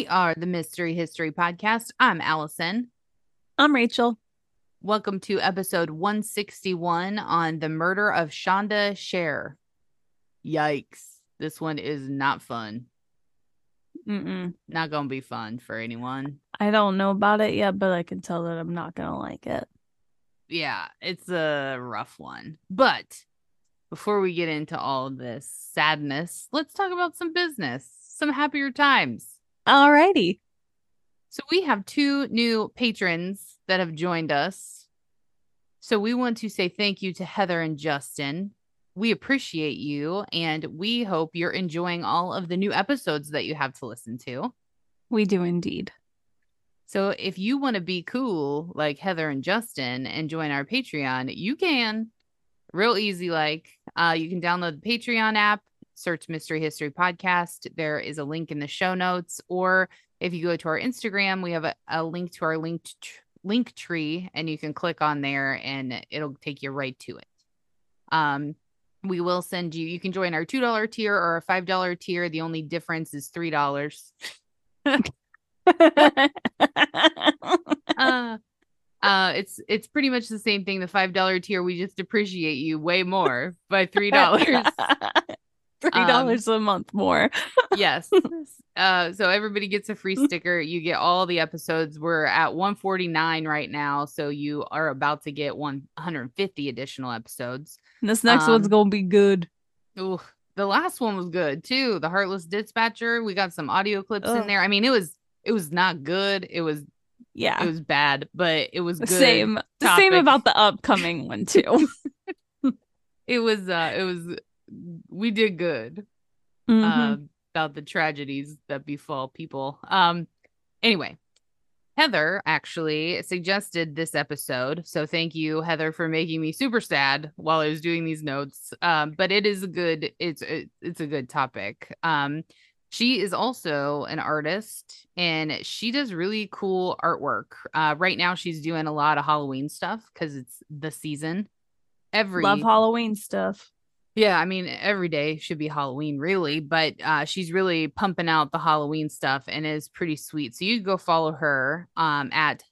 We are the Mystery History Podcast. I'm Allison. I'm Rachel. Welcome to episode 161 on the murder of Shanda Sharer. Yikes. This one is not fun. Not going to be fun for anyone. I don't know about it yet, but I can tell that I'm not going to like it. Yeah, it's a rough one. But before we get into all of this sadness, let's talk about some business, some happier times. Alrighty. So we have two new patrons that have joined us. So we want to say thank you to Heather and Justin. We appreciate you, and we hope you're enjoying all of the new episodes that you have to listen to. We do indeed. So if you want to be cool like Heather and Justin and join our Patreon, you can. Real easy like. You can download the Patreon app, search Mystery History Podcast. There is a link in the show notes. Or if you go to our Instagram, we have a link to our link tree, and you can click on there and it'll take you right to it. We will send you, you can join our $2 tier or a $5 tier. The only difference is $3. It's pretty much the same thing. The $5 tier, we just appreciate you way more by $3. $3 a month more. Yes. So everybody gets a free sticker. You get all the episodes. We're at 149 right now, so you are about to get 150 additional episodes. And this next one's gonna be good. Ooh, the last one was good too. The Heartless Dispatcher. We got some audio clips in there. I mean, it was not good. It was bad, but it was good. Same about the upcoming one too. We did good about the tragedies that befall people. Anyway, Heather actually suggested this episode. So thank you, Heather, for making me super sad while I was doing these notes. But it is it's a good topic. She is also an artist, and she does really cool artwork. Right now, she's doing a lot of Halloween stuff because it's the season. Love Halloween stuff. Yeah, I mean, every day should be Halloween, really. But she's really pumping out the Halloween stuff and is pretty sweet. So you can go follow her at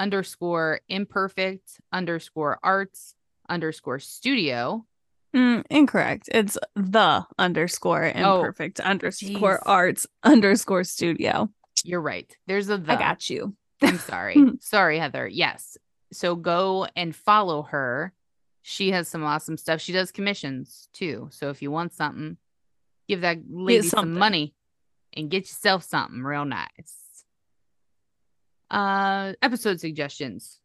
_imperfect_arts_studio. Incorrect. It's the _imperfect _arts_studio. You're right. There's a the. I got you. I'm sorry. Sorry, Heather. Yes. So go and follow her. She has some awesome stuff. She does commissions too. So if you want something, give that lady some money and get yourself something real nice. Episode suggestions.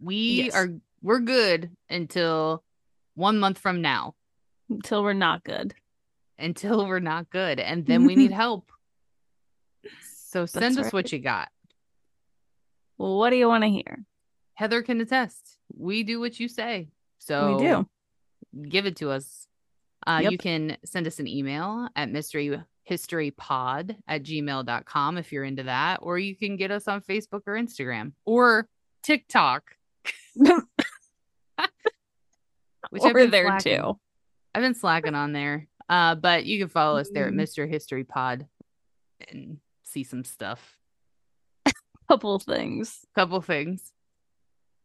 We're good until 1 month from now. Until we're not good. And then we need help. So send us what you got. Well, what do you want to hear? Heather can attest. We do what you say. So we do. Give it to us. Yep. You can send us an email at mysteryhistorypod@gmail.com if you're into that, or you can get us on Facebook or Instagram or TikTok. We're there slacking. Too. I've been slacking on there, but you can follow us there at Mystery History Pod and see some stuff. Couple things.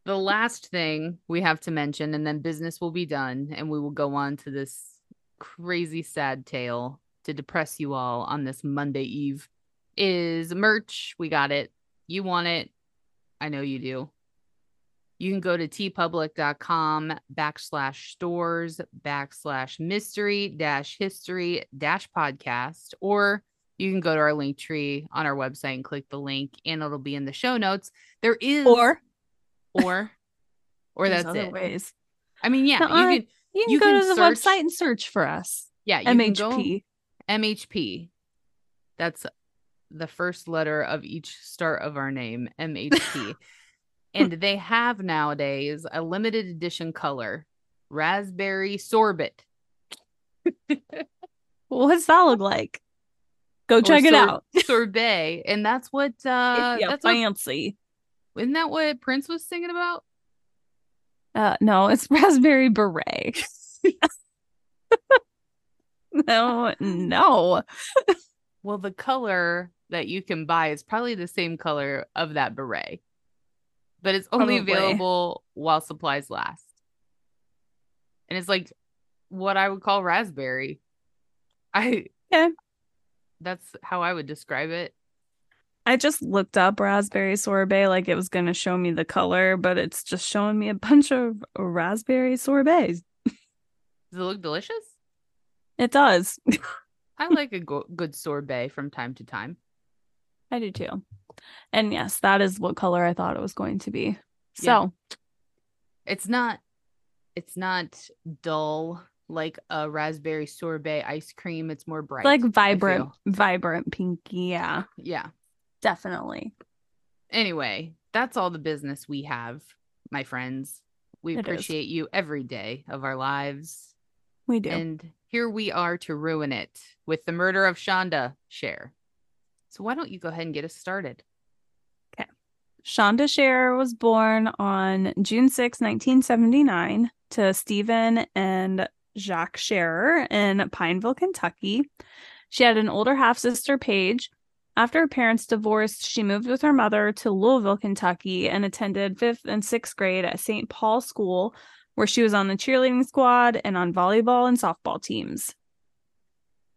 The last thing we have to mention, and then business will be done, and we will go on to this crazy sad tale to depress you all on this Monday Eve, is merch. We got it. You want it. I know you do. You can go to tpublic.com/stores/mystery-history-podcast, or you can go to our link tree on our website and click the link, and it'll be in the show notes. There is... Or that's other it. Ways. I mean, yeah, now, you can go to the website and search for us. Yeah, you MHP. Can go MHP. That's the first letter of each start of our name, MHP. And they have nowadays a limited edition color, raspberry sorbet. What's that look like? Go check it out. Sorbet, and that's what. That's fancy. Isn't that what Prince was singing about? No, it's raspberry beret. No. Well, the color that you can buy is probably the same color of that beret, but it's only available while supplies last. And it's like what I would call raspberry. That's how I would describe it. I just looked up raspberry sorbet like it was going to show me the color, but it's just showing me a bunch of raspberry sorbets. Does it look delicious? It does. I like a good sorbet from time to time. I do too. And yes, that is what color I thought it was going to be. Yeah. So it's not dull like a raspberry sorbet ice cream. It's more bright. It's like vibrant pink. Yeah. Yeah. Definitely. Anyway, that's all the business we have, my friends. We appreciate you every day of our lives. We do. And here we are to ruin it with the murder of Shanda Sharer. So why don't you go ahead and get us started? Okay. Shanda Sharer was born on June 6, 1979 to Stephen and Jacque Sharer in Pineville, Kentucky. She had an older half-sister, Paige. After her parents divorced, she moved with her mother to Louisville, Kentucky, and attended 5th and 6th grade at St. Paul School, where she was on the cheerleading squad and on volleyball and softball teams.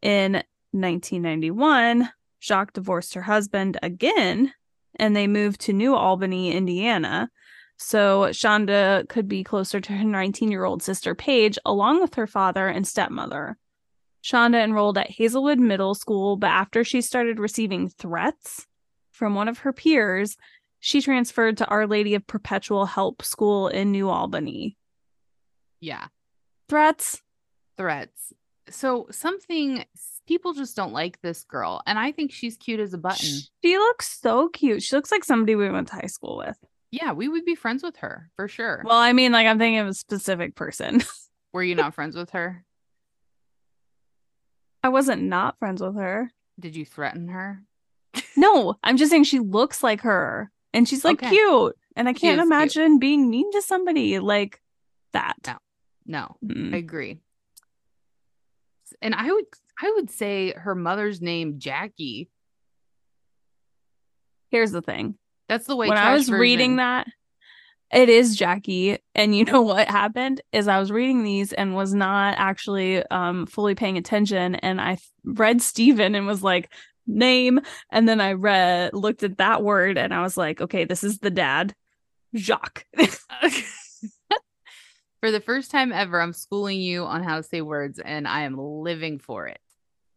In 1991, Jacque divorced her husband again, and they moved to New Albany, Indiana, so Shanda could be closer to her 19-year-old sister, Paige, along with her father and stepmother. Shanda enrolled at Hazelwood Middle School, but after she started receiving threats from one of her peers, she transferred to Our Lady of Perpetual Help School in New Albany. Yeah. Threats. So something, people just don't like this girl, and I think she's cute as a button. She looks so cute. She looks like somebody we went to high school with. Yeah, we would be friends with her, for sure. Well, I mean, like, I'm thinking of a specific person. Were you not friends with her? I wasn't not friends with her. Did you threaten her? No, I'm just saying she looks like her and she's like cute. And I can't imagine being mean to somebody like that. No, I agree. And I would say her mother's name, Jackie. Here's the thing. That's the way when I was reading that. It is Jackie, and you know what happened is I was reading these and was not actually fully paying attention, and I read Stephen and was like, name, and then I looked at that word, and I was like, okay, this is the dad, Jacques. For the first time ever, I'm schooling you on how to say words, and I am living for it.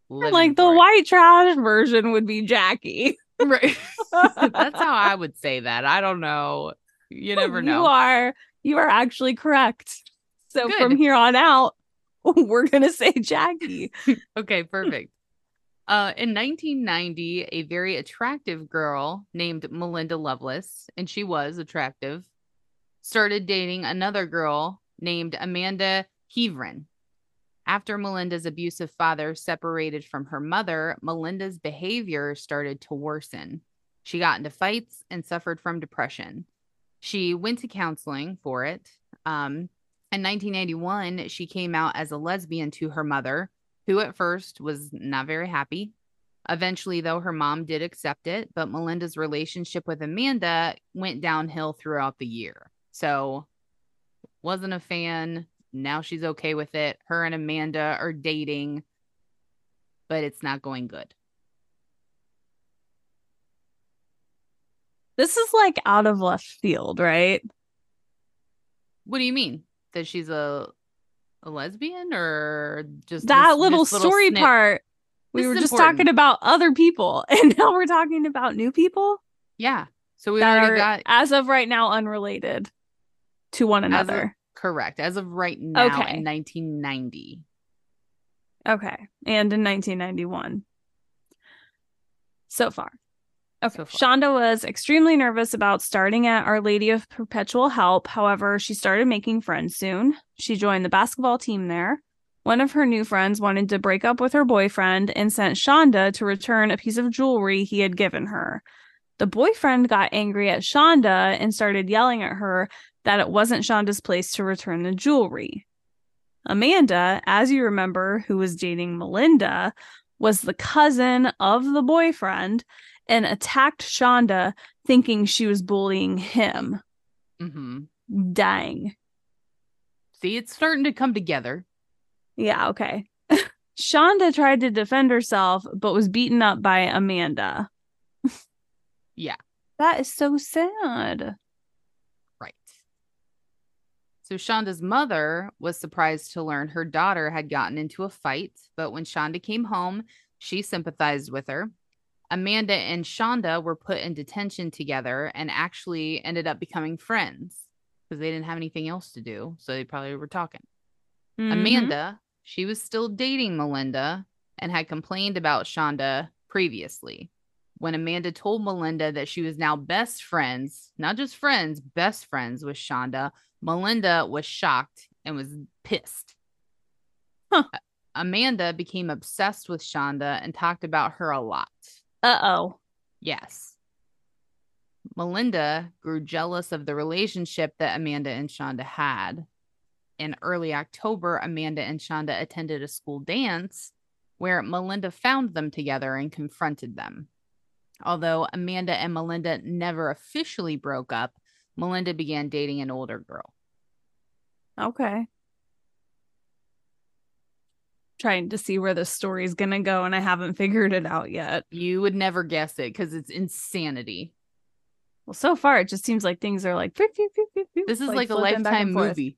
White trash version would be Jackie. Right. That's how I would say that. I don't know. You never know. You are actually correct. So good. From here on out, we're going to say Jackie. Okay, perfect. In 1990, a very attractive girl named Melinda Loveless, and she was attractive, started dating another girl named Amanda Heavrin. After Melinda's abusive father separated from her mother, Melinda's behavior started to worsen. She got into fights and suffered from depression. She went to counseling for it. In 1991, she came out as a lesbian to her mother, who at first was not very happy. Eventually, though, her mom did accept it, but Melinda's relationship with Amanda went downhill throughout the year. So, wasn't a fan. Now she's okay with it. Her and Amanda are dating, but it's not going good. This is like out of left field, right? What do you mean? That she's a lesbian or just that this little story snip? Part? We were just talking about other people and now we're talking about new people. Yeah. So we already got, as of right now, unrelated to one another. Correct. As of right now in 1990. Okay. And in 1991. So far. Okay. Shanda was extremely nervous about starting at Our Lady of Perpetual Help. However, she started making friends soon. She joined the basketball team there. One of her new friends wanted to break up with her boyfriend and sent Shanda to return a piece of jewelry he had given her. The boyfriend got angry at Shanda and started yelling at her that it wasn't Shanda's place to return the jewelry. Amanda, as you remember, who was dating Melinda, was the cousin of the boyfriend and attacked Shanda thinking she was bullying him. Mm-hmm. Dang. See, it's starting to come together. Yeah, okay. Shanda tried to defend herself, but was beaten up by Amanda. Yeah. That is so sad. Right. So Shanda's mother was surprised to learn her daughter had gotten into a fight, but when Shanda came home, she sympathized with her. Amanda and Shanda were put in detention together and actually ended up becoming friends because they didn't have anything else to do. So they probably were talking. Mm-hmm. Amanda, she was still dating Melinda and had complained about Shanda previously. When Amanda told Melinda that she was now best friends, not just friends, best friends with Shanda, Melinda was shocked and was pissed. Huh. Amanda became obsessed with Shanda and talked about her a lot. Uh-oh. Yes. Melinda grew jealous of the relationship that Amanda and Shanda had. In early October, Amanda and Shanda attended a school dance where Melinda found them together and confronted them. Although Amanda and Melinda never officially broke up, Melinda began dating an older girl. Okay. Trying to see where this story is going to go, and I haven't figured it out yet. You would never guess it because it's insanity. Well, so far, it just seems like things are like... Pew, pew, pew, pew, pew. This is like a Lifetime movie.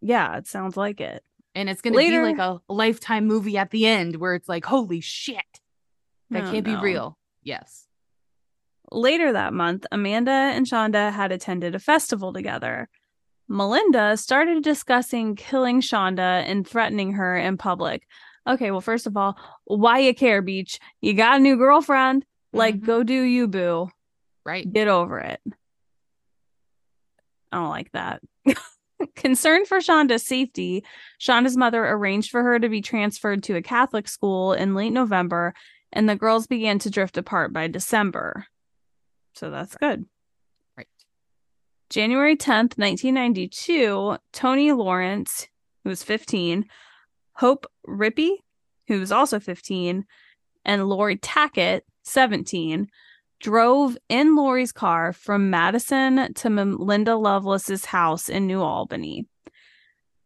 Yeah, it sounds like it. And it's going to be like a Lifetime movie at the end where it's like, holy shit, that can't be real. Yes. Later that month, Amanda and Shanda had attended a festival together. Melinda started discussing killing Shanda and threatening her in public. Okay, well, first of all, why you care, Beach? You got a new girlfriend? Like, go do you, boo. Right. Get over it. I don't like that. Concerned for Shanda's safety, Shanda's mother arranged for her to be transferred to a Catholic school in late November, and the girls began to drift apart by December. So that's good. January 10th, 1992, Toni Lawrence, who was 15, Hope Rippy, who was also 15, and Laurie Tackett, 17, drove in Laurie's car from Madison to Melinda Loveless's house in New Albany.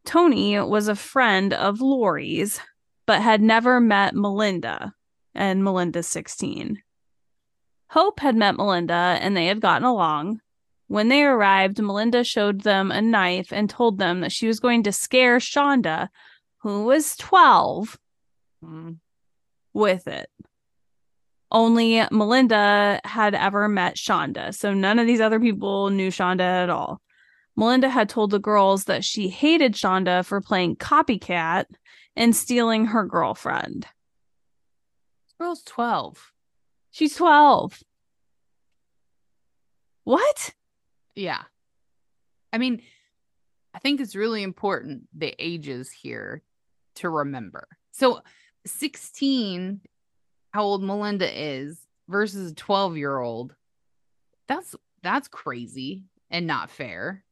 Toni was a friend of Laurie's, but had never met Melinda, and Melinda's 16. Hope had met Melinda, and they had gotten along. When they arrived, Melinda showed them a knife and told them that she was going to scare Shanda, who was 12, with it. Only Melinda had ever met Shanda, so none of these other people knew Shanda at all. Melinda had told the girls that she hated Shanda for playing copycat and stealing her girlfriend. This girl's 12. She's 12. What? Yeah. I mean, I think it's really important the ages here to remember. So 16, how old Melinda is versus a 12-year-old. That's crazy and not fair.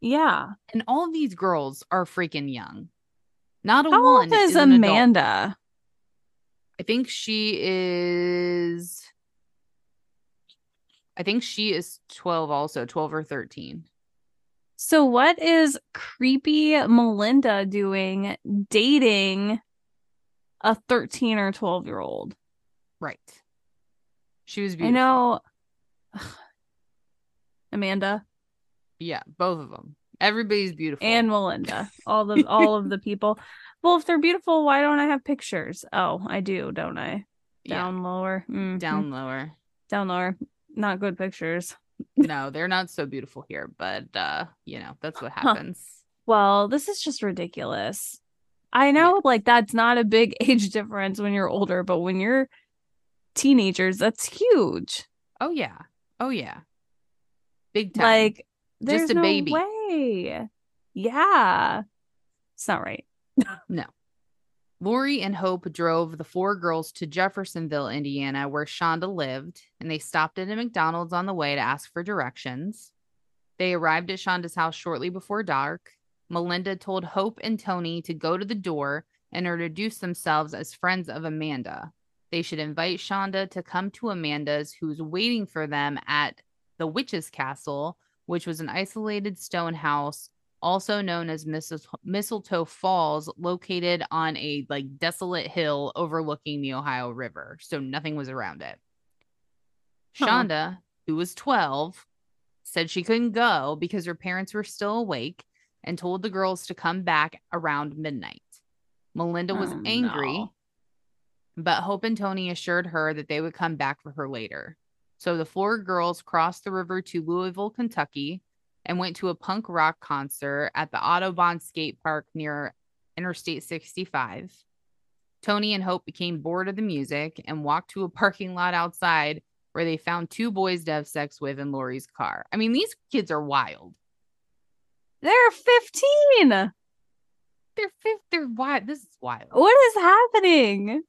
Yeah. And all these girls are freaking young. Not a one. How old is Amanda? I think she is 12 also, 12 or 13. So what is creepy Melinda doing dating a 13 or 12-year-old? Right. She was beautiful. I know. Amanda. Yeah, both of them. Everybody's beautiful. And Melinda. All of the people. Well, if they're beautiful, why don't I have pictures? Oh, I do, don't I? Down lower. Mm-hmm. Down lower. Not good pictures. No, they're not so beautiful here, but that's what happens. Huh. Well, this is just ridiculous. I know, that's not a big age difference when you're older, but when you're teenagers, that's huge. Oh yeah, big time. Like, there's just a baby. Way. Yeah, it's not right. No. Laurie and Hope drove the four girls to Jeffersonville, Indiana, where Shanda lived, and they stopped at a McDonald's on the way to ask for directions. They arrived at Shanda's house shortly before dark. Melinda told Hope and Toni to go to the door and introduce themselves as friends of Amanda. They should invite Shanda to come to Amanda's, who's waiting for them at the Witch's Castle, which was an isolated stone house, also known as Mistletoe Falls, located on a desolate hill overlooking the Ohio River. So nothing was around it. Shanda, who was 12, said she couldn't go because her parents were still awake and told the girls to come back around midnight. Melinda was angry, but Hope and Toni assured her that they would come back for her later. So the four girls crossed the river to Louisville, Kentucky, and went to a punk rock concert at the Autobahn skate park near Interstate 65. Toni and Hope became bored of the music and walked to a parking lot outside where they found two boys to have sex with in Laurie's car. I mean, these kids are wild. They're 15. They're wild. This is wild. What is happening?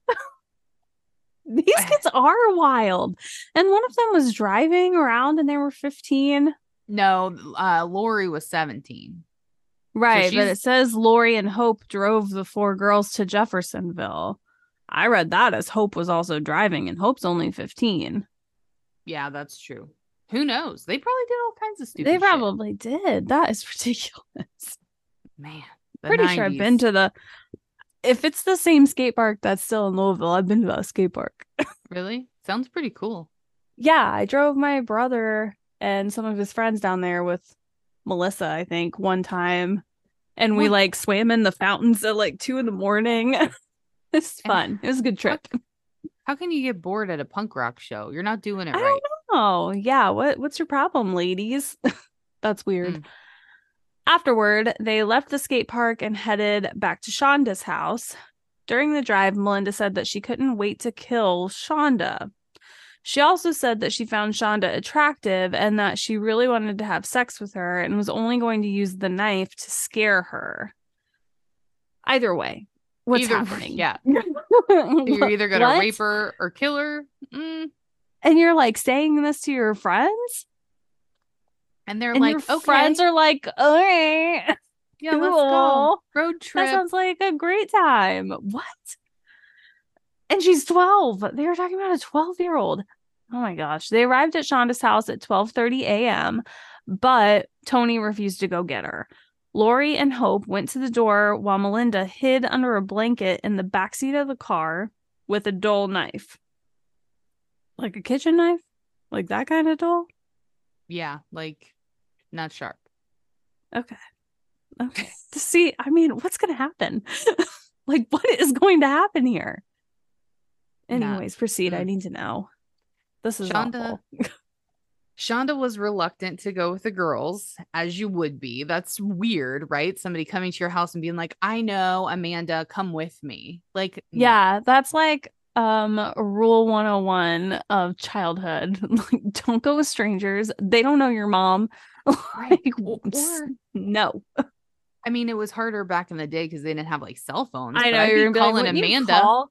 These kids are wild. And one of them was driving around and they were 15. No, Laurie was 17. Right, so but it says Laurie and Hope drove the four girls to Jeffersonville. I read that as Hope was also driving, and Hope's only 15. Yeah, that's true. Who knows? They probably did all kinds of stupid shit. They probably did. That is ridiculous. Man, pretty 90s. Sure I've been to the... If it's the same skate park that's still in Louisville, I've been to that skate park. Really? Sounds pretty cool. Yeah, I drove my brother... and some of his friends down there with Melissa, I think, one time. And we swam in the fountains at 2 a.m. It's fun. It was a good trip. How can you get bored at a punk rock show? You're not doing it right. I don't know. Yeah. What's your problem, ladies? That's weird. Afterward, they left the skate park and headed back to Shonda's house. During the drive, Melinda said that she couldn't wait to kill Shanda. She also said that she found Shanda attractive and that she really wanted to have sex with her and was only going to use the knife to scare her. Either way, what's happening? Yeah. You're either going to rape her or kill her. And you're saying this to your friends? And they're your friends are all right. Yeah, cool. Let's go. Road trip. That sounds like a great time. What? And she's 12. They were talking about a 12-year-old. Oh, my gosh. They arrived at Shonda's house at 12:30 a.m., but Toni refused to go get her. Laurie and Hope went to the door while Melinda hid under a blanket in the backseat of the car with a dull knife. Like a kitchen knife? Like that kind of dull? Yeah, not sharp. Okay. See, I mean, what's going to happen? What is going to happen here? Anyways, proceed. I need to know. This is Shanda. Shanda was reluctant to go with the girls, as you would be. That's weird, right? Somebody coming to your house and being like, I know, Amanda, come with me. Yeah, that's rule 101 of childhood. Don't go with strangers. They don't know your mom. No. I mean, it was harder back in the day because they didn't have cell phones. I know. You're calling Amanda.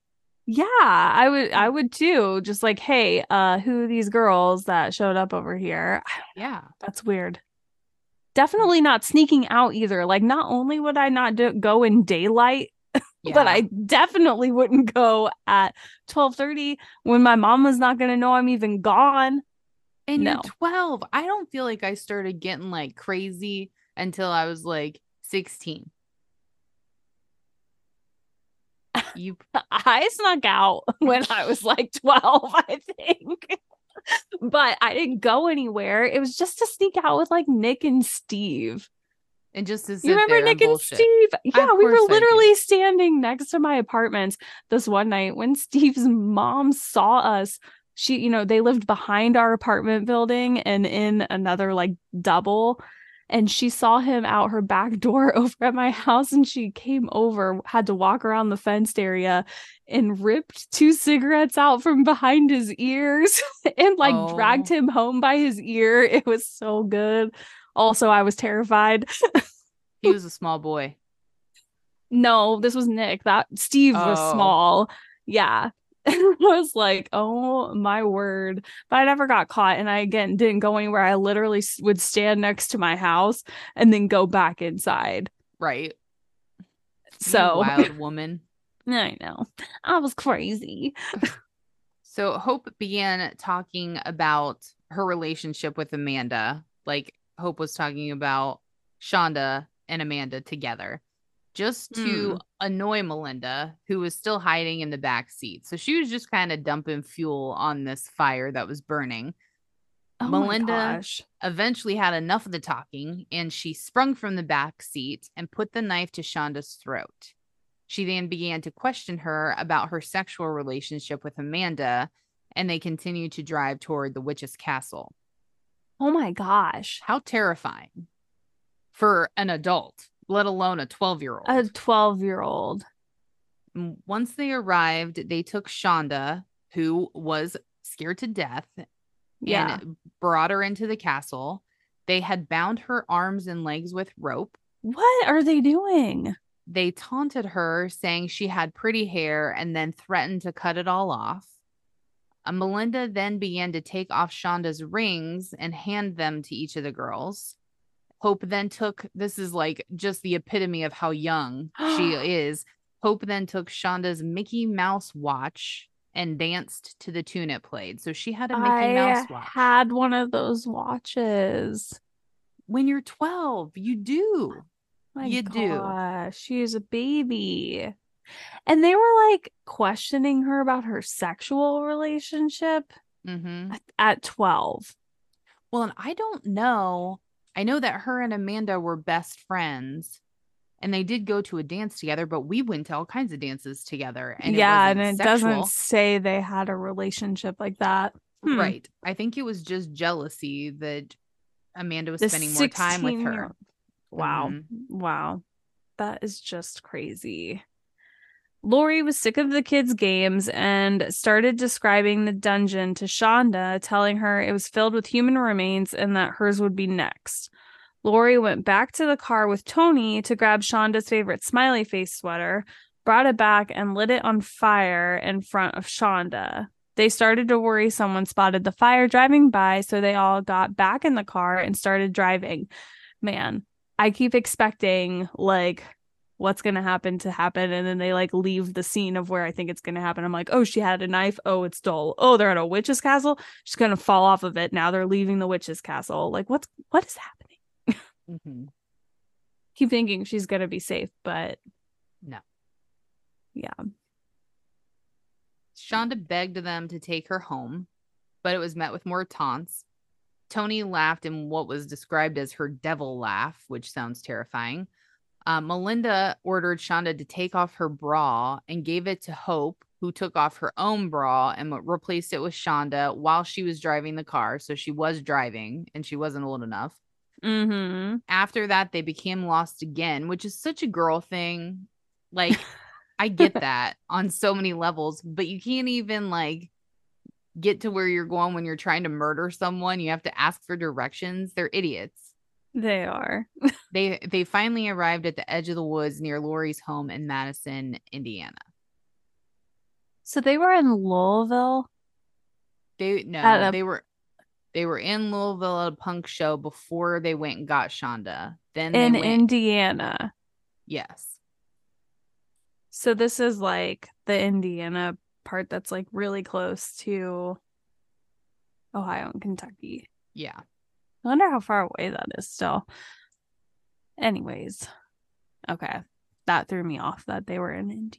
Yeah, I would too. Just hey, who are these girls that showed up over here? Yeah, that's weird. Definitely not sneaking out either. Not only would I not go in daylight, but I definitely wouldn't go at 12:30 when my mom was not going to know I'm even gone. And you're 12. I don't feel like I started getting crazy until I was 16. I snuck out when I was 12, I think. But I didn't go anywhere. It was just to sneak out with Nick and Steve. And just to sit there. You remember Nick and Steve? Yeah, we were literally standing next to my apartment this one night when Steve's mom saw us. She, they lived behind our apartment building and in another double. And she saw him out her back door over at my house, and she came over, had to walk around the fenced area, and ripped 2 cigarettes out from behind his ears and dragged him home by his ear. It was so good. Also, I was terrified. He was a small boy. No, this was Nick. Steve was small. Yeah. I was oh my word. But I never got caught, and I again didn't go anywhere. I literally would stand next to my house and then go back inside. Right. So wild woman. I know. I was crazy. So Hope began talking about her relationship with Amanda. Like, Hope was talking about Shanda and Amanda together just to annoy Melinda, who was still hiding in the back seat. So she was just kind of dumping fuel on this fire that was burning. Oh, Melinda eventually had enough of the talking, and she sprung from the back seat and put the knife to Shanda's throat. She then began to question her about her sexual relationship with Amanda, and they continued to drive toward the Witch's Castle. Oh my gosh. How terrifying for an adult, let alone a 12-year-old. A 12-year-old. Once they arrived, they took Shanda, who was scared to death, and brought her into the castle. They had bound her arms and legs with rope. What are they doing? They taunted her, saying she had pretty hair, and then threatened to cut it all off. Melinda then began to take off Shanda's rings and hand them to each of the girls. Hope then took, this is like just the epitome of how young she is. Hope then took Shanda's Mickey Mouse watch and danced to the tune it played. So she had a Mickey Mouse watch. I had one of those watches. When you're 12, you do. Oh my gosh, she's a baby. And they were like questioning her about her sexual relationship at 12. Well, and I don't know. I know that her and Amanda were best friends, and they did go to a dance together, but we went to all kinds of dances together. And it doesn't say they had a relationship like that. Right. I think it was just jealousy that Amanda was spending more time with her. Wow. Wow. That is just crazy. Laurie was sick of the kids' games and started describing the dungeon to Shanda, telling her it was filled with human remains and that hers would be next. Laurie went back to the car with Toni to grab Shanda's favorite smiley face sweater, brought it back, and lit it on fire in front of Shanda. They started to worry someone spotted the fire driving by, so they all got back in the car and started driving. Man, I keep expecting, like, what's going to happen. And then they like leave the scene of where I think it's going to happen. I'm like, oh, she had a knife. Oh, it's dull. Oh, they're at a witch's castle. She's going to fall off of it. Now they're leaving the witch's castle. Like, what is happening? Keep thinking she's going to be safe, but no. Yeah. Shanda begged them to take her home, but it was met with more taunts. Toni laughed in what was described as her devil laugh, which sounds terrifying. Melinda ordered Shanda to take off her bra and gave it to Hope, who took off her own bra and replaced it with Shanda while she was driving the car. So she was driving and she wasn't old enough. After that, they became lost again, which is such a girl thing. Like, I get that on so many levels, but you can't even like get to where you're going when you're trying to murder someone. You have to ask for directions. They're idiots. They are. They finally arrived at the edge of the woods near Laurie's home in Madison, Indiana. So they were in Louisville? They were in Louisville at a punk show before they went and got Shanda. Then they went in Indiana. Yes. So this is like the Indiana part that's like really close to Ohio and Kentucky. Yeah. I wonder how far away that is still. Anyways. Okay. That threw me off that they were in Indiana.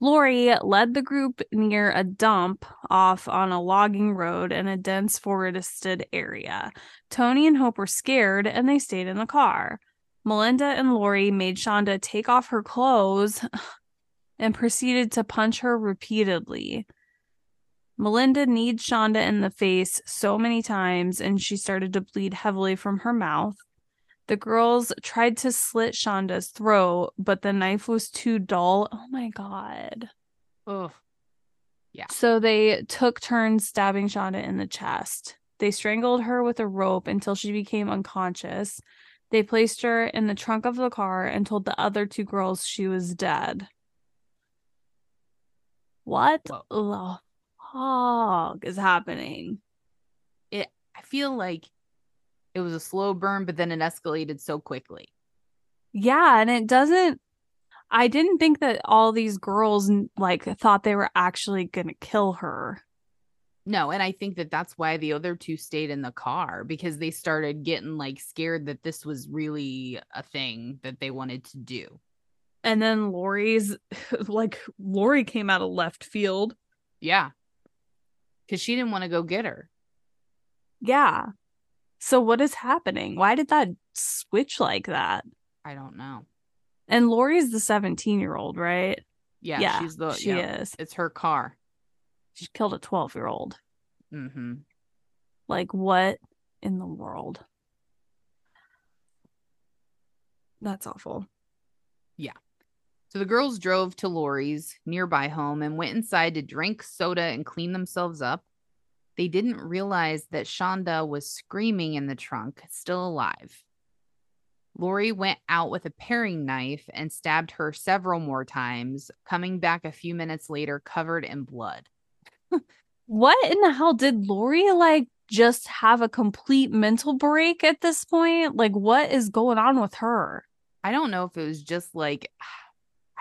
Laurie led the group near a dump off on a logging road in a dense forested area. Toni and Hope were scared, and they stayed in the car. Melinda and Laurie made Shanda take off her clothes and proceeded to punch her repeatedly. Melinda kneed Shanda in the face so many times, and she started to bleed heavily from her mouth. The girls tried to slit Shanda's throat, but the knife was too dull. Oh, my God. Ugh. Yeah. So they took turns stabbing Shanda in the chest. They strangled her with a rope until she became unconscious. They placed her in the trunk of the car and told the other two girls she was dead. What? Whoa. Is happening. I feel like it was a slow burn, but then it escalated so quickly. Yeah, and it doesn't I didn't think that all these girls like thought they were actually going to kill her. No, and I think that that's why the other two stayed in the car, because they started getting like scared that this was really a thing that they wanted to do. And then Laurie came out of left field. Yeah. Because she didn't want to go get her. Yeah. So what is happening? Why did that switch like that? I don't know. And Laurie's the 17-year-old, right? Yeah, yeah, she is. It's her car. She killed a 12-year-old. Mm-hmm. Like, what in the world? That's awful. Yeah. So the girls drove to Laurie's nearby home and went inside to drink soda and clean themselves up. They didn't realize that Shanda was screaming in the trunk, still alive. Laurie went out with a paring knife and stabbed her several more times, coming back a few minutes later covered in blood. What in the hell? Did Laurie like just have a complete mental break at this point? Like, what is going on with her? I don't know if it was just like,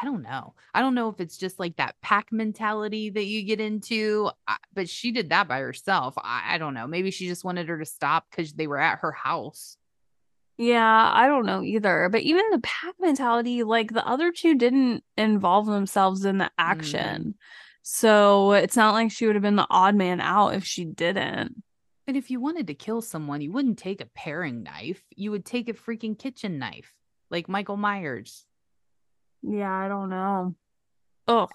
I don't know. I don't know if it's just like that pack mentality that you get into, but she did that by herself. I don't know. Maybe she just wanted her to stop because they were at her house. Yeah, I don't know either. But even the pack mentality, like the other two didn't involve themselves in the action. Mm-hmm. So it's not like she would have been the odd man out if she didn't. And if you wanted to kill someone, you wouldn't take a paring knife. You would take a freaking kitchen knife like Michael Myers. Yeah, I don't know. Oh,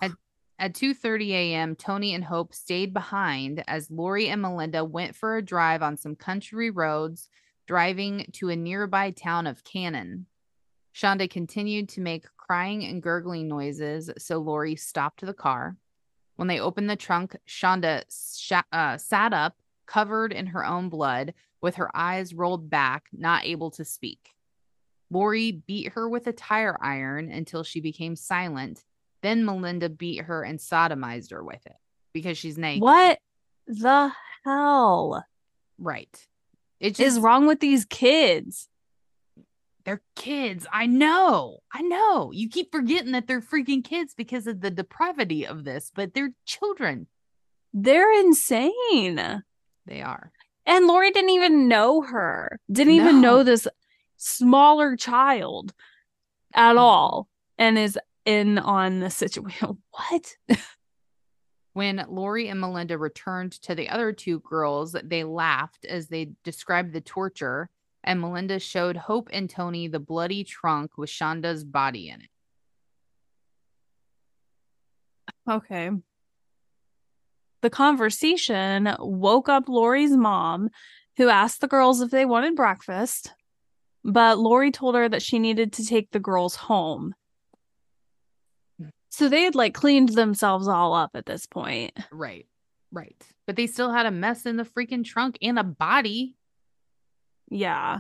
at 2:30 a.m., Toni and Hope stayed behind as Laurie and Melinda went for a drive on some country roads, driving to a nearby town of Cannon. Shanda continued to make crying and gurgling noises, so Laurie stopped the car. When they opened the trunk, Shanda sat up, covered in her own blood, with her eyes rolled back, not able to speak. Laurie beat her with a tire iron until she became silent. Then Melinda beat her and sodomized her with it because she's naked. What the hell? Right. It just is wrong with these kids. They're kids. I know. You keep forgetting that they're freaking kids because of the depravity of this, but they're children. They're insane. They are. And Laurie didn't even know her. Didn't even know this smaller child at all, and is in on the situation. What? When Laurie and Melinda returned to the other two girls, they laughed as they described the torture, and Melinda showed Hope and Toni the bloody trunk with Shanda's body in it. Okay. The conversation woke up Laurie's mom, who asked the girls if they wanted breakfast, but Laurie told her that she needed to take the girls home. So they had like cleaned themselves all up at this point. Right. But they still had a mess in the freaking trunk and a body. Yeah.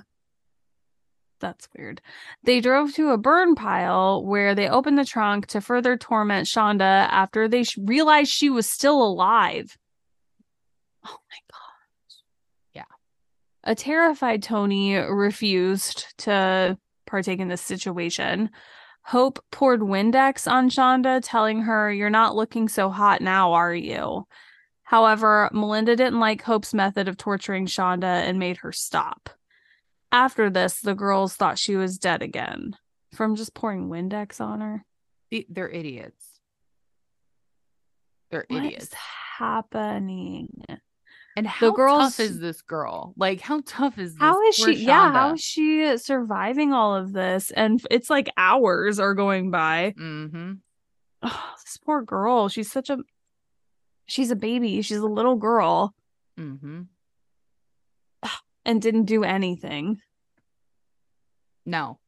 That's weird. They drove to a burn pile where they opened the trunk to further torment Shanda after they realized she was still alive. Oh my gosh. Yeah. A terrified Toni refused to partake in this situation. Hope poured Windex on Shanda, telling her, "You're not looking so hot now, are you?" However, Melinda didn't like Hope's method of torturing Shanda and made her stop. After this, the girls thought she was dead again from just pouring Windex on her. They're idiots. They're idiots. What's happening? And how tough is this girl? Like, how tough is this? How is she? Shanda? Yeah, how is she surviving all of this? And it's like hours are going by. Mm-hmm. Oh, this poor girl. She's a baby. She's a little girl. Mm-hmm. And didn't do anything. No.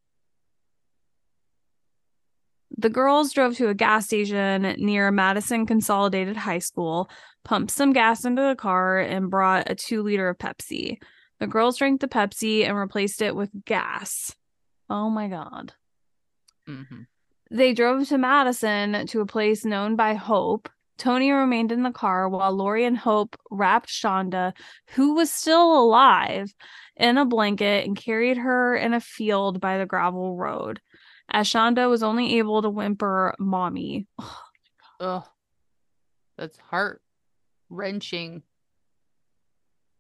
The girls drove to a gas station near Madison Consolidated High School, pumped some gas into the car, and brought a 2-liter of Pepsi. The girls drank the Pepsi and replaced it with gas. Oh, my God. Mm-hmm. They drove to Madison to a place known by Hope. Toni remained in the car while Laurie and Hope wrapped Shanda, who was still alive, in a blanket and carried her in a field by the gravel road. as Shanda was only able to whimper mommy. Ugh. That's heart-wrenching.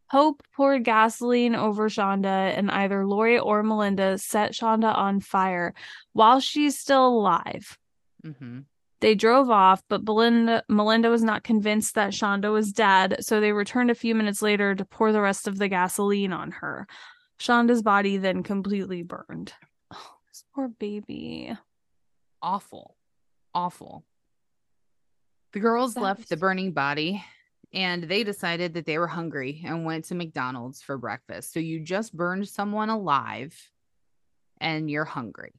Hope poured gasoline over Shanda, and either Laurie or Melinda set Shanda on fire while she's still alive. Mm-hmm. They drove off, but Melinda was not convinced that Shanda was dead, so they returned a few minutes later to pour the rest of the gasoline on her. Shanda's body then completely burned. Oh, this poor baby. Awful. Awful. The girls left the burning body, and they decided that they were hungry and went to McDonald's for breakfast. So you just burned someone alive, and you're hungry.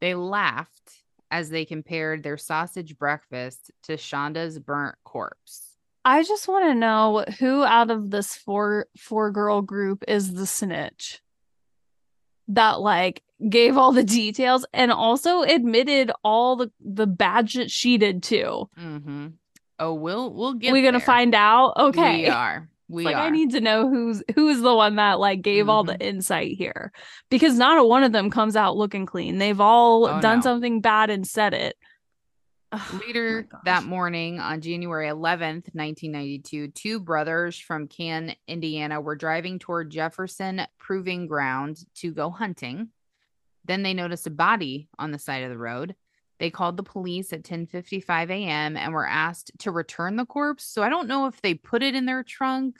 They laughed as they compared their sausage breakfast to Shanda's burnt corpse. I just want to know who out of this four-girl group is the snitch that, like, gave all the details and also admitted all the bad shit she did, too. Mm-hmm. Oh, we'll get We're going to find out? Okay. We are. I need to know who's the one that, like, gave mm-hmm. all the insight here, because not a one of them comes out looking clean. They've all done something bad and said it. Later that morning on January 11th, 1992, two brothers from Cannes, Indiana, were driving toward Jefferson Proving Ground to go hunting. Then they noticed a body on the side of the road. They called the police at 10:55 a.m. and were asked to return the corpse. So I don't know if they put it in their trunk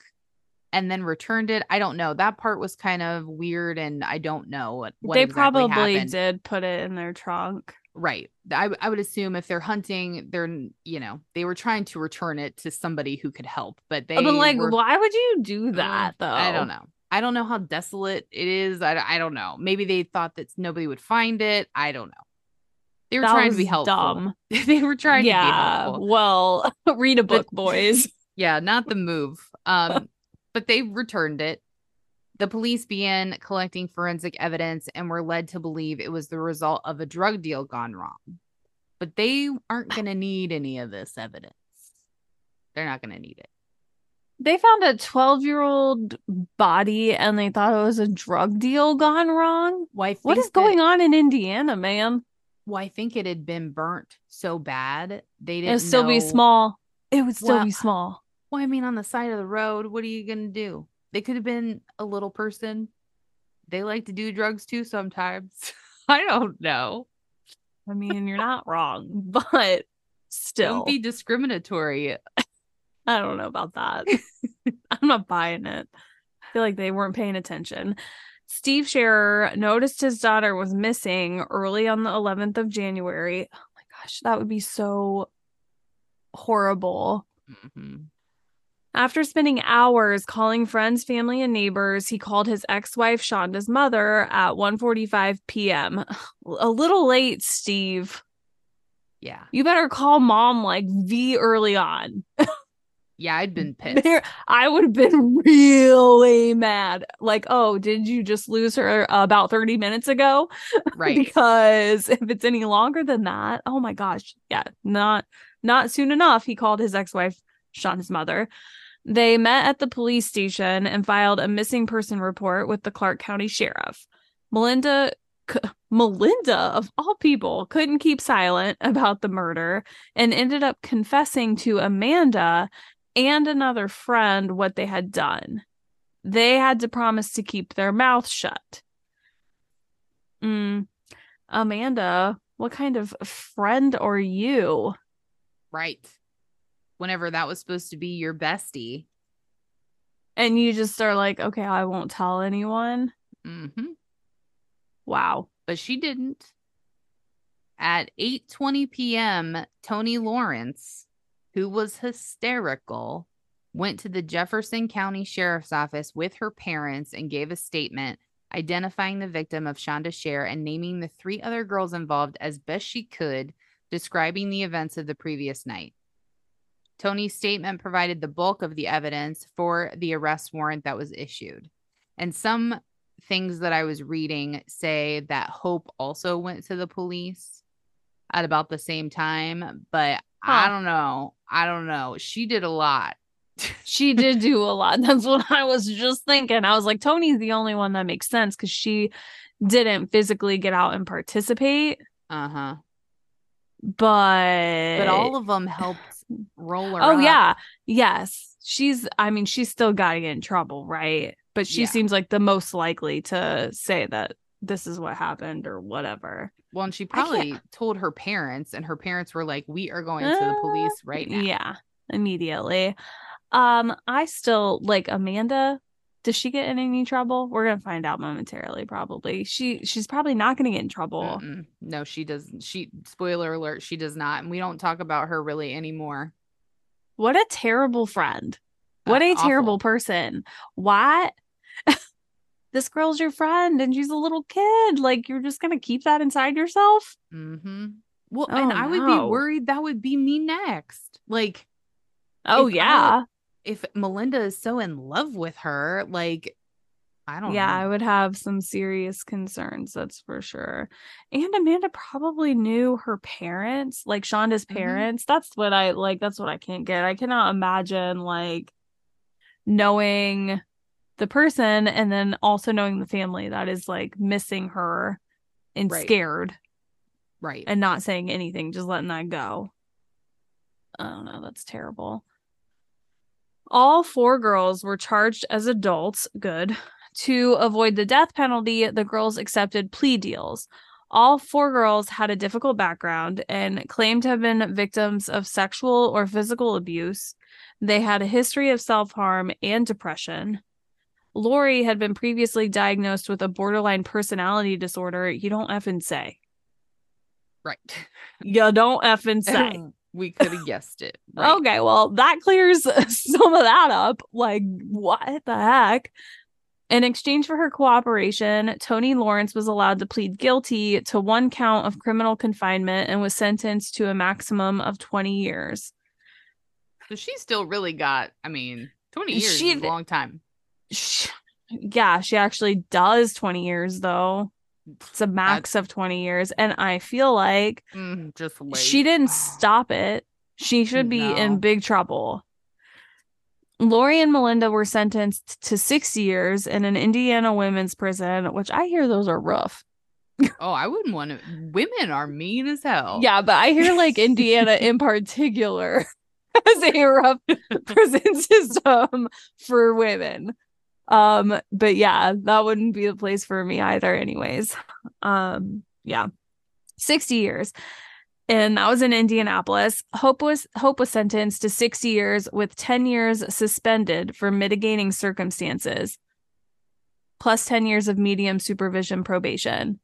and then returned it. I don't know. That part was kind of weird, and I don't know what they exactly probably happened. Did put it in their trunk. Right. I would assume if they're hunting, they were trying to return it to somebody who could help. But why would you do that, though? I don't know. I don't know how desolate it is. I don't know. Maybe they thought that nobody would find it. I don't know. They were trying to be helpful. Dumb. They were trying to be helpful. Well, read a book, boys. Yeah, not the move. But they returned it. The police began collecting forensic evidence and were led to believe it was the result of a drug deal gone wrong. But they aren't going to need any of this evidence. They're not going to need it. They found a 12-year-old body and they thought it was a drug deal gone wrong. What is going on in Indiana, ma'am? Well, I think it had been burnt so bad they didn't. It would still be small. It would still be small. Well, I mean, on the side of the road, what are you gonna do? They could have been a little person. They like to do drugs too sometimes. I don't know. I mean, you're not wrong, but still, don't be discriminatory. I don't know about that. I'm not buying it. I feel like they weren't paying attention. Steve Sharer noticed his daughter was missing early on the 11th of January. Oh my gosh, that would be so horrible. Mm-hmm. After spending hours calling friends, family, and neighbors, he called his ex-wife, Shanda's mother, at 1:45 p.m. A little late, Steve. Yeah. You better call mom, like, early on. Yeah, I'd been pissed. I would have been really mad. Like, oh, did you just lose her about 30 minutes ago? Right. Because if it's any longer than that, oh my gosh. Yeah, not soon enough. He called his ex-wife, Shanda's mother. They met at the police station and filed a missing person report with the Clark County Sheriff. Melinda, of all people, couldn't keep silent about the murder and ended up confessing to Amanda and another friend what they had done. They had to promise to keep their mouth shut. Amanda, what kind of friend are you? Right. Whenever that was supposed to be your bestie. And you just are like, okay, I won't tell anyone. Mm-hmm. Wow. But she didn't. At 8:20 p.m., Toni Lawrence, who was hysterical, went to the Jefferson County Sheriff's Office with her parents and gave a statement identifying the victim of Shanda Sharer and naming the three other girls involved as best she could, describing the events of the previous night. Toni's statement provided the bulk of the evidence for the arrest warrant that was issued. And some things that I was reading say that Hope also went to the police at about the same time, but I don't know. She did a lot. She did do a lot. That's what I was just thinking. I was like, Toni's the only one that makes sense because she didn't physically get out and participate. Uh-huh. But all of them helped roll her. Oh, up. Yeah. Yes. She's still got to get in trouble, right? But she seems like the most likely to say that this is what happened or whatever. Well, and she probably told her parents, and her parents were like, we are going to the police right now. Yeah, immediately. I still like Amanda. Does she get in any trouble? We're going to find out momentarily, probably. She's probably not going to get in trouble. Mm-mm. No, she doesn't. Spoiler alert, she does not. And we don't talk about her really anymore. What a terrible friend. What a terrible person. Why? This girl's your friend and she's a little kid. Like, you're just going to keep that inside yourself? Mm-hmm. Well, I would be worried that would be me next. Like, if Melinda is so in love with her, like, I don't know. Yeah, I would have some serious concerns. That's for sure. And Amanda probably knew her parents, like Shonda's parents. Mm-hmm. That's what I can't get. I cannot imagine like knowing the person and then also knowing the family that is like missing her and scared. Right. And not saying anything, just letting that go. I don't know. That's terrible. All four girls were charged as adults. Good. To avoid the death penalty, the girls accepted plea deals. All four girls had a difficult background and claimed to have been victims of sexual or physical abuse. They had a history of self-harm and depression. Laurie had been previously diagnosed with a borderline personality disorder. You don't effing say. Right. You don't effing say. We could have guessed it. Right? Okay, well, that clears some of that up. Like, what the heck? In exchange for her cooperation, Toni Lawrence was allowed to plead guilty to one count of criminal confinement and was sentenced to a maximum of 20 years. So she still really got, 20 years is a long time. She actually does 20 years, though. It's a max of 20 years. And I feel like just wait. She didn't stop it. She should be in big trouble. Laurie and Melinda were sentenced to 6 years in an Indiana women's prison, which I hear those are rough. Oh, I wouldn't want to. Women are mean as hell. Yeah, but I hear like Indiana in particular has a rough prison system for women. But yeah, that wouldn't be the place for me either anyways. 60 years. And that was in Indianapolis. Hope was sentenced to 60 years with 10 years suspended for mitigating circumstances, plus 10 years of medium supervision probation.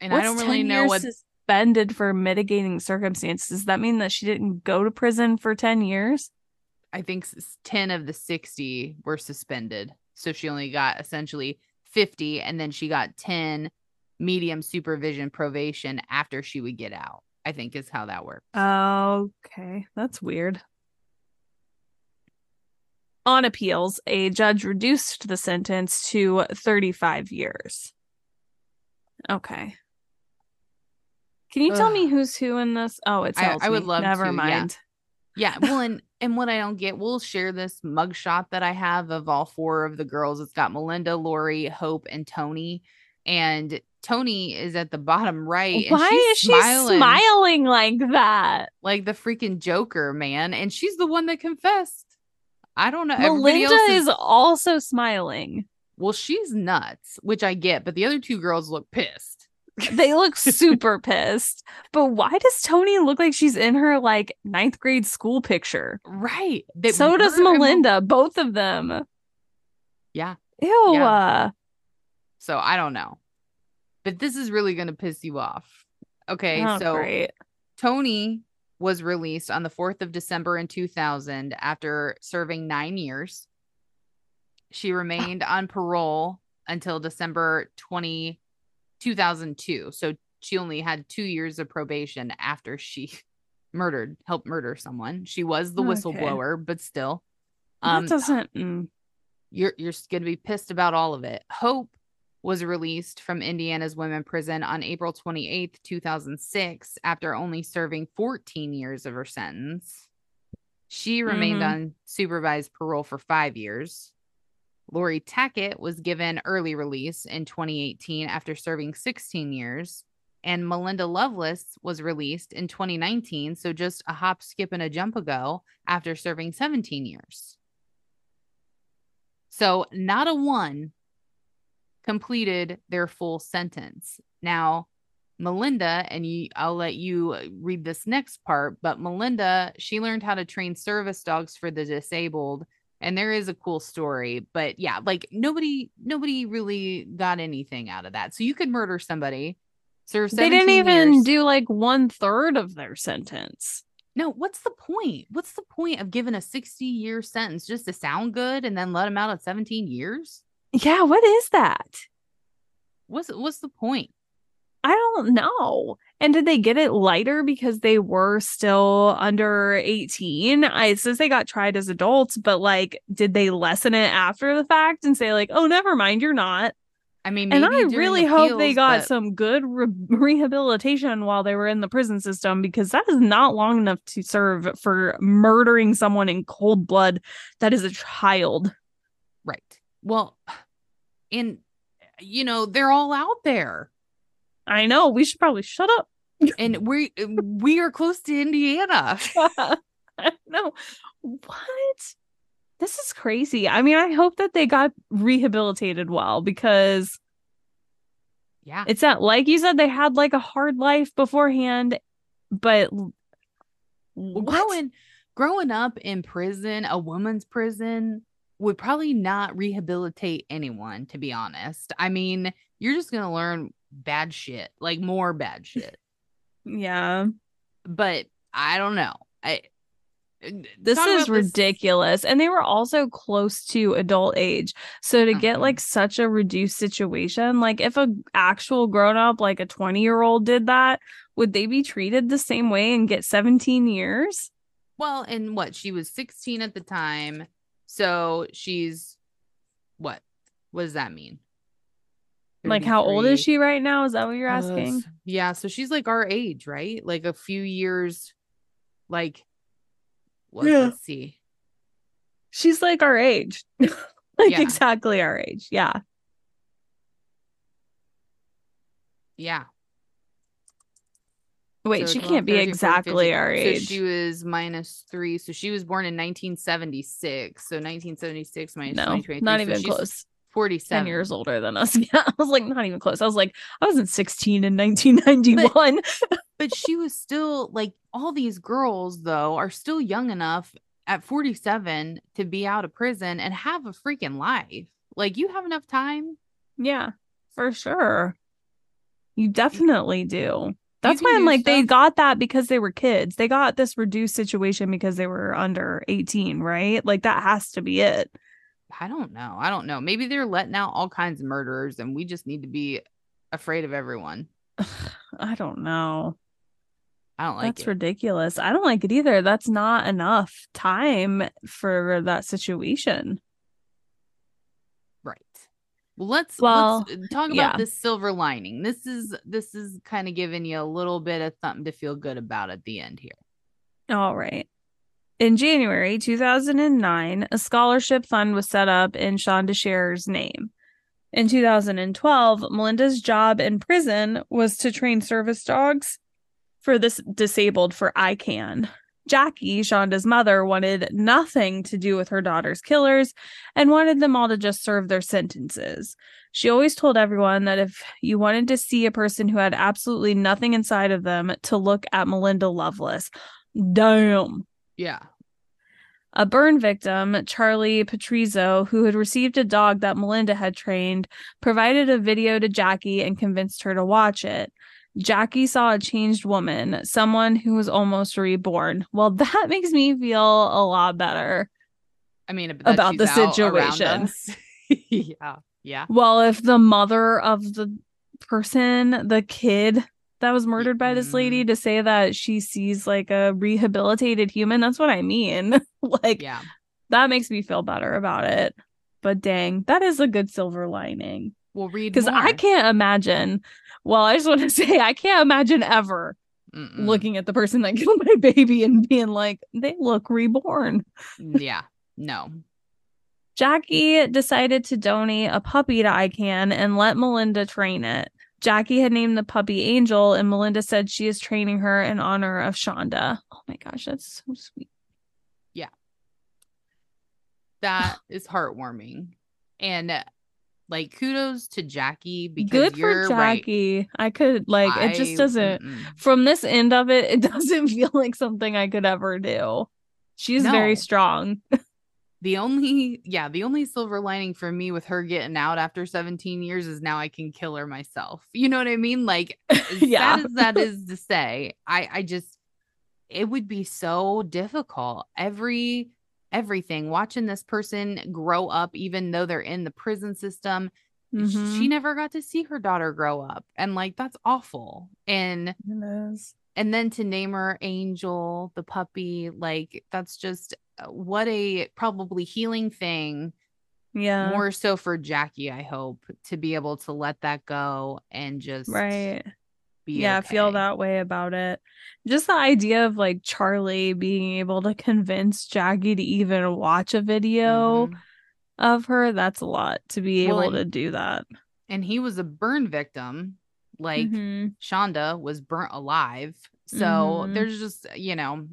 And I don't really know what suspended for mitigating circumstances. Does that mean that she didn't go to prison for 10 years? I think 10 of the 60 were suspended. So she only got essentially 50, and then she got 10 medium supervision probation after she would get out, I think is how that works. Okay. That's weird. On appeals, a judge reduced the sentence to 35 years. Okay. Can you tell me who's who in this? Oh, it's I would love Never to. Never mind. Yeah. Well, and what I don't get, we'll share this mugshot that I have of all four of the girls. It's got Melinda, Laurie, Hope, and Toni. And Toni is at the bottom right. Why is she smiling like that? Like the freaking Joker, man. And she's the one that confessed. I don't know. Melinda is also smiling. Well, she's nuts, which I get. But the other two girls look pissed. They look super pissed. But why does Toni look like she's in her like ninth grade school picture? Right. So does Melinda. Both of them. Yeah. Ew. Yeah. So I don't know. But this is really going to piss you off. Okay. Oh, so great. Toni was released on the 4th of December in 2000 after serving 9 years. She remained on parole until December 2002. So she only had 2 years of probation after she helped murder someone. She was the whistleblower, but still, that doesn't. You're going to be pissed about all of it. Hope was released from Indiana's women prison on April 28th, 2006, after only serving 14 years of her sentence. She remained on supervised parole for 5 years. Laurie Tackett was given early release in 2018 after serving 16 years. And Melinda Loveless was released in 2019. So just a hop, skip, and a jump ago after serving 17 years. So not a one completed their full sentence. Now, Melinda, and I'll let you read this next part, but Melinda, she learned how to train service dogs for the disabled. And there is a cool story, but yeah, like nobody really got anything out of that. So you could murder somebody. Serve 17 years. They didn't even do like 1/3 of their sentence. No, what's the point? What's the point of giving a 60-year sentence just to sound good and then let them out at 17 years? Yeah, what is that? What's the point? I don't know. And did they get it lighter because they were still under 18? It says they got tried as adults, but like, did they lessen it after the fact and say like, oh, never mind, you're not. I mean, maybe, and I really hope they got some good rehabilitation while they were in the prison system, because that is not long enough to serve for murdering someone in cold blood. That is a child. Right. Well, and you know, they're all out there. I know, we should probably shut up. And we are close to Indiana. No, what? This is crazy. I mean, I hope that they got rehabilitated well, because yeah, it's that, like you said, they had like a hard life beforehand, but growing up in prison, a woman's prison, would probably not rehabilitate anyone, to be honest. I mean, you're just going to learn bad shit, like more bad shit. Yeah, but I don't know. This is ridiculous. And they were also close to adult age, so to get like such a reduced situation, like if an actual grown-up, like a 20-year-old did that, would they be treated the same way and get 17 years? Well, and what, she was 16 at the time, so she's what does that mean? 33. Like, how old is she right now? Is that what you're asking? Yeah. So she's like our age, right? Like a few years, like, let's see. She's like our age, exactly our age. Yeah. Yeah. Wait, so she can't be exactly our age. So she was -3. So she was born in 1976. So 1976 minus 2023. Not even close. 47 years older than us. Yeah, I was like, not even close. I was like, I wasn't 16 in 1991. But she was still like, all these girls though are still young enough at 47 to be out of prison and have a freaking life. Like, you have enough time. Yeah, for sure. You definitely do. That's when like they got that, because they were kids. They got this reduced situation because they were under 18, right? Like, that has to be it. I don't know. Maybe they're letting out all kinds of murderers and we just need to be afraid of everyone. I don't know. I don't like it. That's ridiculous. I don't like it either. That's not enough time for that situation. Right. Well, let's talk about the silver lining. This is kind of giving you a little bit of something to feel good about at the end here. All right. In January 2009, a scholarship fund was set up in Shanda Sharer's name. In 2012, Melinda's job in prison was to train service dogs for this disabled for I Can. Jackie, Shonda's mother, wanted nothing to do with her daughter's killers and wanted them all to just serve their sentences. She always told everyone that if you wanted to see a person who had absolutely nothing inside of them, to look at Melinda Loveless. Damn. Yeah. A burn victim, Charlie Petrizzo, who had received a dog that Melinda had trained, provided a video to Jackie and convinced her to watch it. Jackie saw a changed woman, someone who was almost reborn. Well, that makes me feel a lot better. I mean, about the situation. Yeah. Yeah. Well, if the mother of the person, the kid that was murdered by this lady, to say that she sees like a rehabilitated human, that's what I mean. Like, yeah, that makes me feel better about it. But dang, that is a good silver lining. We'll read more. Because I can't imagine. Well, I just want to say, I can't imagine ever looking at the person that killed my baby and being like, they look reborn. Yeah, no. Jackie decided to donate a puppy to I Can and let Melinda train it. Jackie had named the puppy Angel, and Melinda said she is training her in honor of Shanda. Oh my gosh, that's so sweet. Yeah. That is heartwarming. And like, kudos to Jackie, because you're Jackie. Right. I could, like, it just doesn't, from this end of it, it doesn't feel like something I could ever do. She's very strong. The only silver lining for me with her getting out after 17 years is now I can kill her myself. You know what I mean? Like, yeah. that is to say, I just, it would be so difficult. Everything watching this person grow up, even though they're in the prison system, she never got to see her daughter grow up. And like, that's awful. And then to name her Angel, the puppy, like, that's just, what a probably healing thing. Yeah. More so for Jackie, I hope, to be able to let that go and just be feel that way about it. Just the idea of like Charlie being able to convince Jackie to even watch a video of her, that's a lot to be able to do that. And he was a burn victim. Like Shanda was burnt alive. So there's just, you know,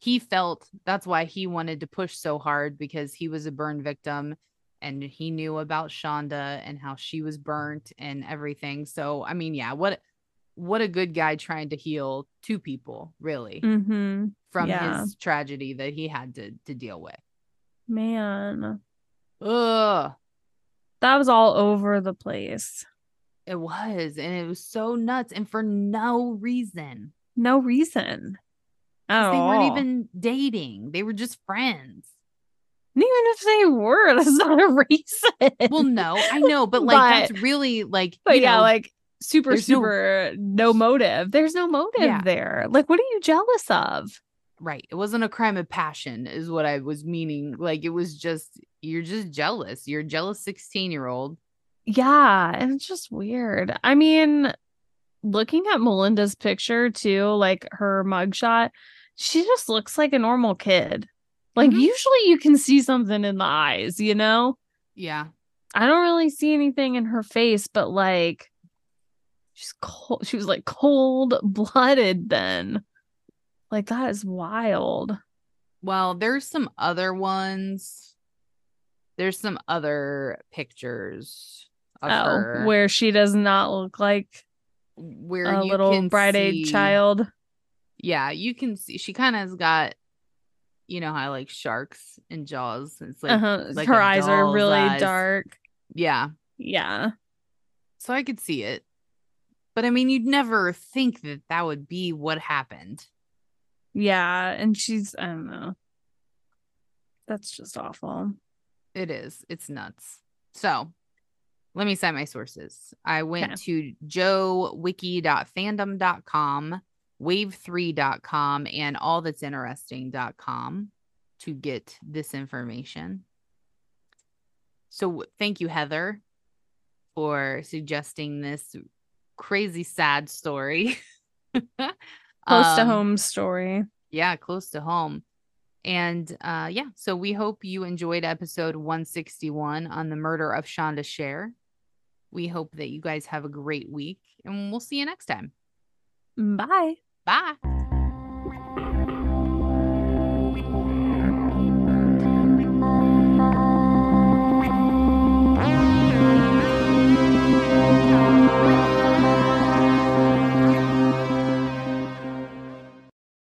he felt, that's why he wanted to push so hard, because he was a burn victim and he knew about Shanda and how she was burnt and everything. So, I mean, yeah, what a good guy trying to heal two people, really, from his tragedy that he had to deal with. Man. Ugh. That was all over the place. It was. And it was so nuts. And for no reason. No reason. They weren't even dating. They were just friends. And even if they were, that's not a reason. Well, no, I know. But like, that's really like, but yeah, know, like super, no motive. There's no motive there. Like, what are you jealous of? Right. It wasn't a crime of passion is what I was meaning. Like, it was just, you're just jealous. You're a jealous 16-year-old. Yeah. And it's just weird. I mean, looking at Melinda's picture too, like her mugshot, she just looks like a normal kid. Like usually you can see something in the eyes, you know? Yeah. I don't really see anything in her face, but like she's cold. She was like cold-blooded then. Like, that is wild. Well, there's some other ones. There's some other pictures of her where she does not look like where a little bright-eyed child. Yeah, you can see she kind of has got, you know, how like sharks and Jaws. It's like, like her eyes are really dark. Yeah. Yeah. So I could see it. But I mean, you'd never think that that would be what happened. Yeah. And she's, I don't know. That's just awful. It is. It's nuts. So let me cite my sources. I went to joewiki.fandom.com, wave3.com, and allthat'sinteresting.com to get this information. So thank you, Heather, for suggesting this crazy sad story. Close to home story. Yeah, close to home. And so we hope you enjoyed episode 161 on the murder of Shanda Sharer. We hope that you guys have a great week, and we'll see you next time. Bye. Bye.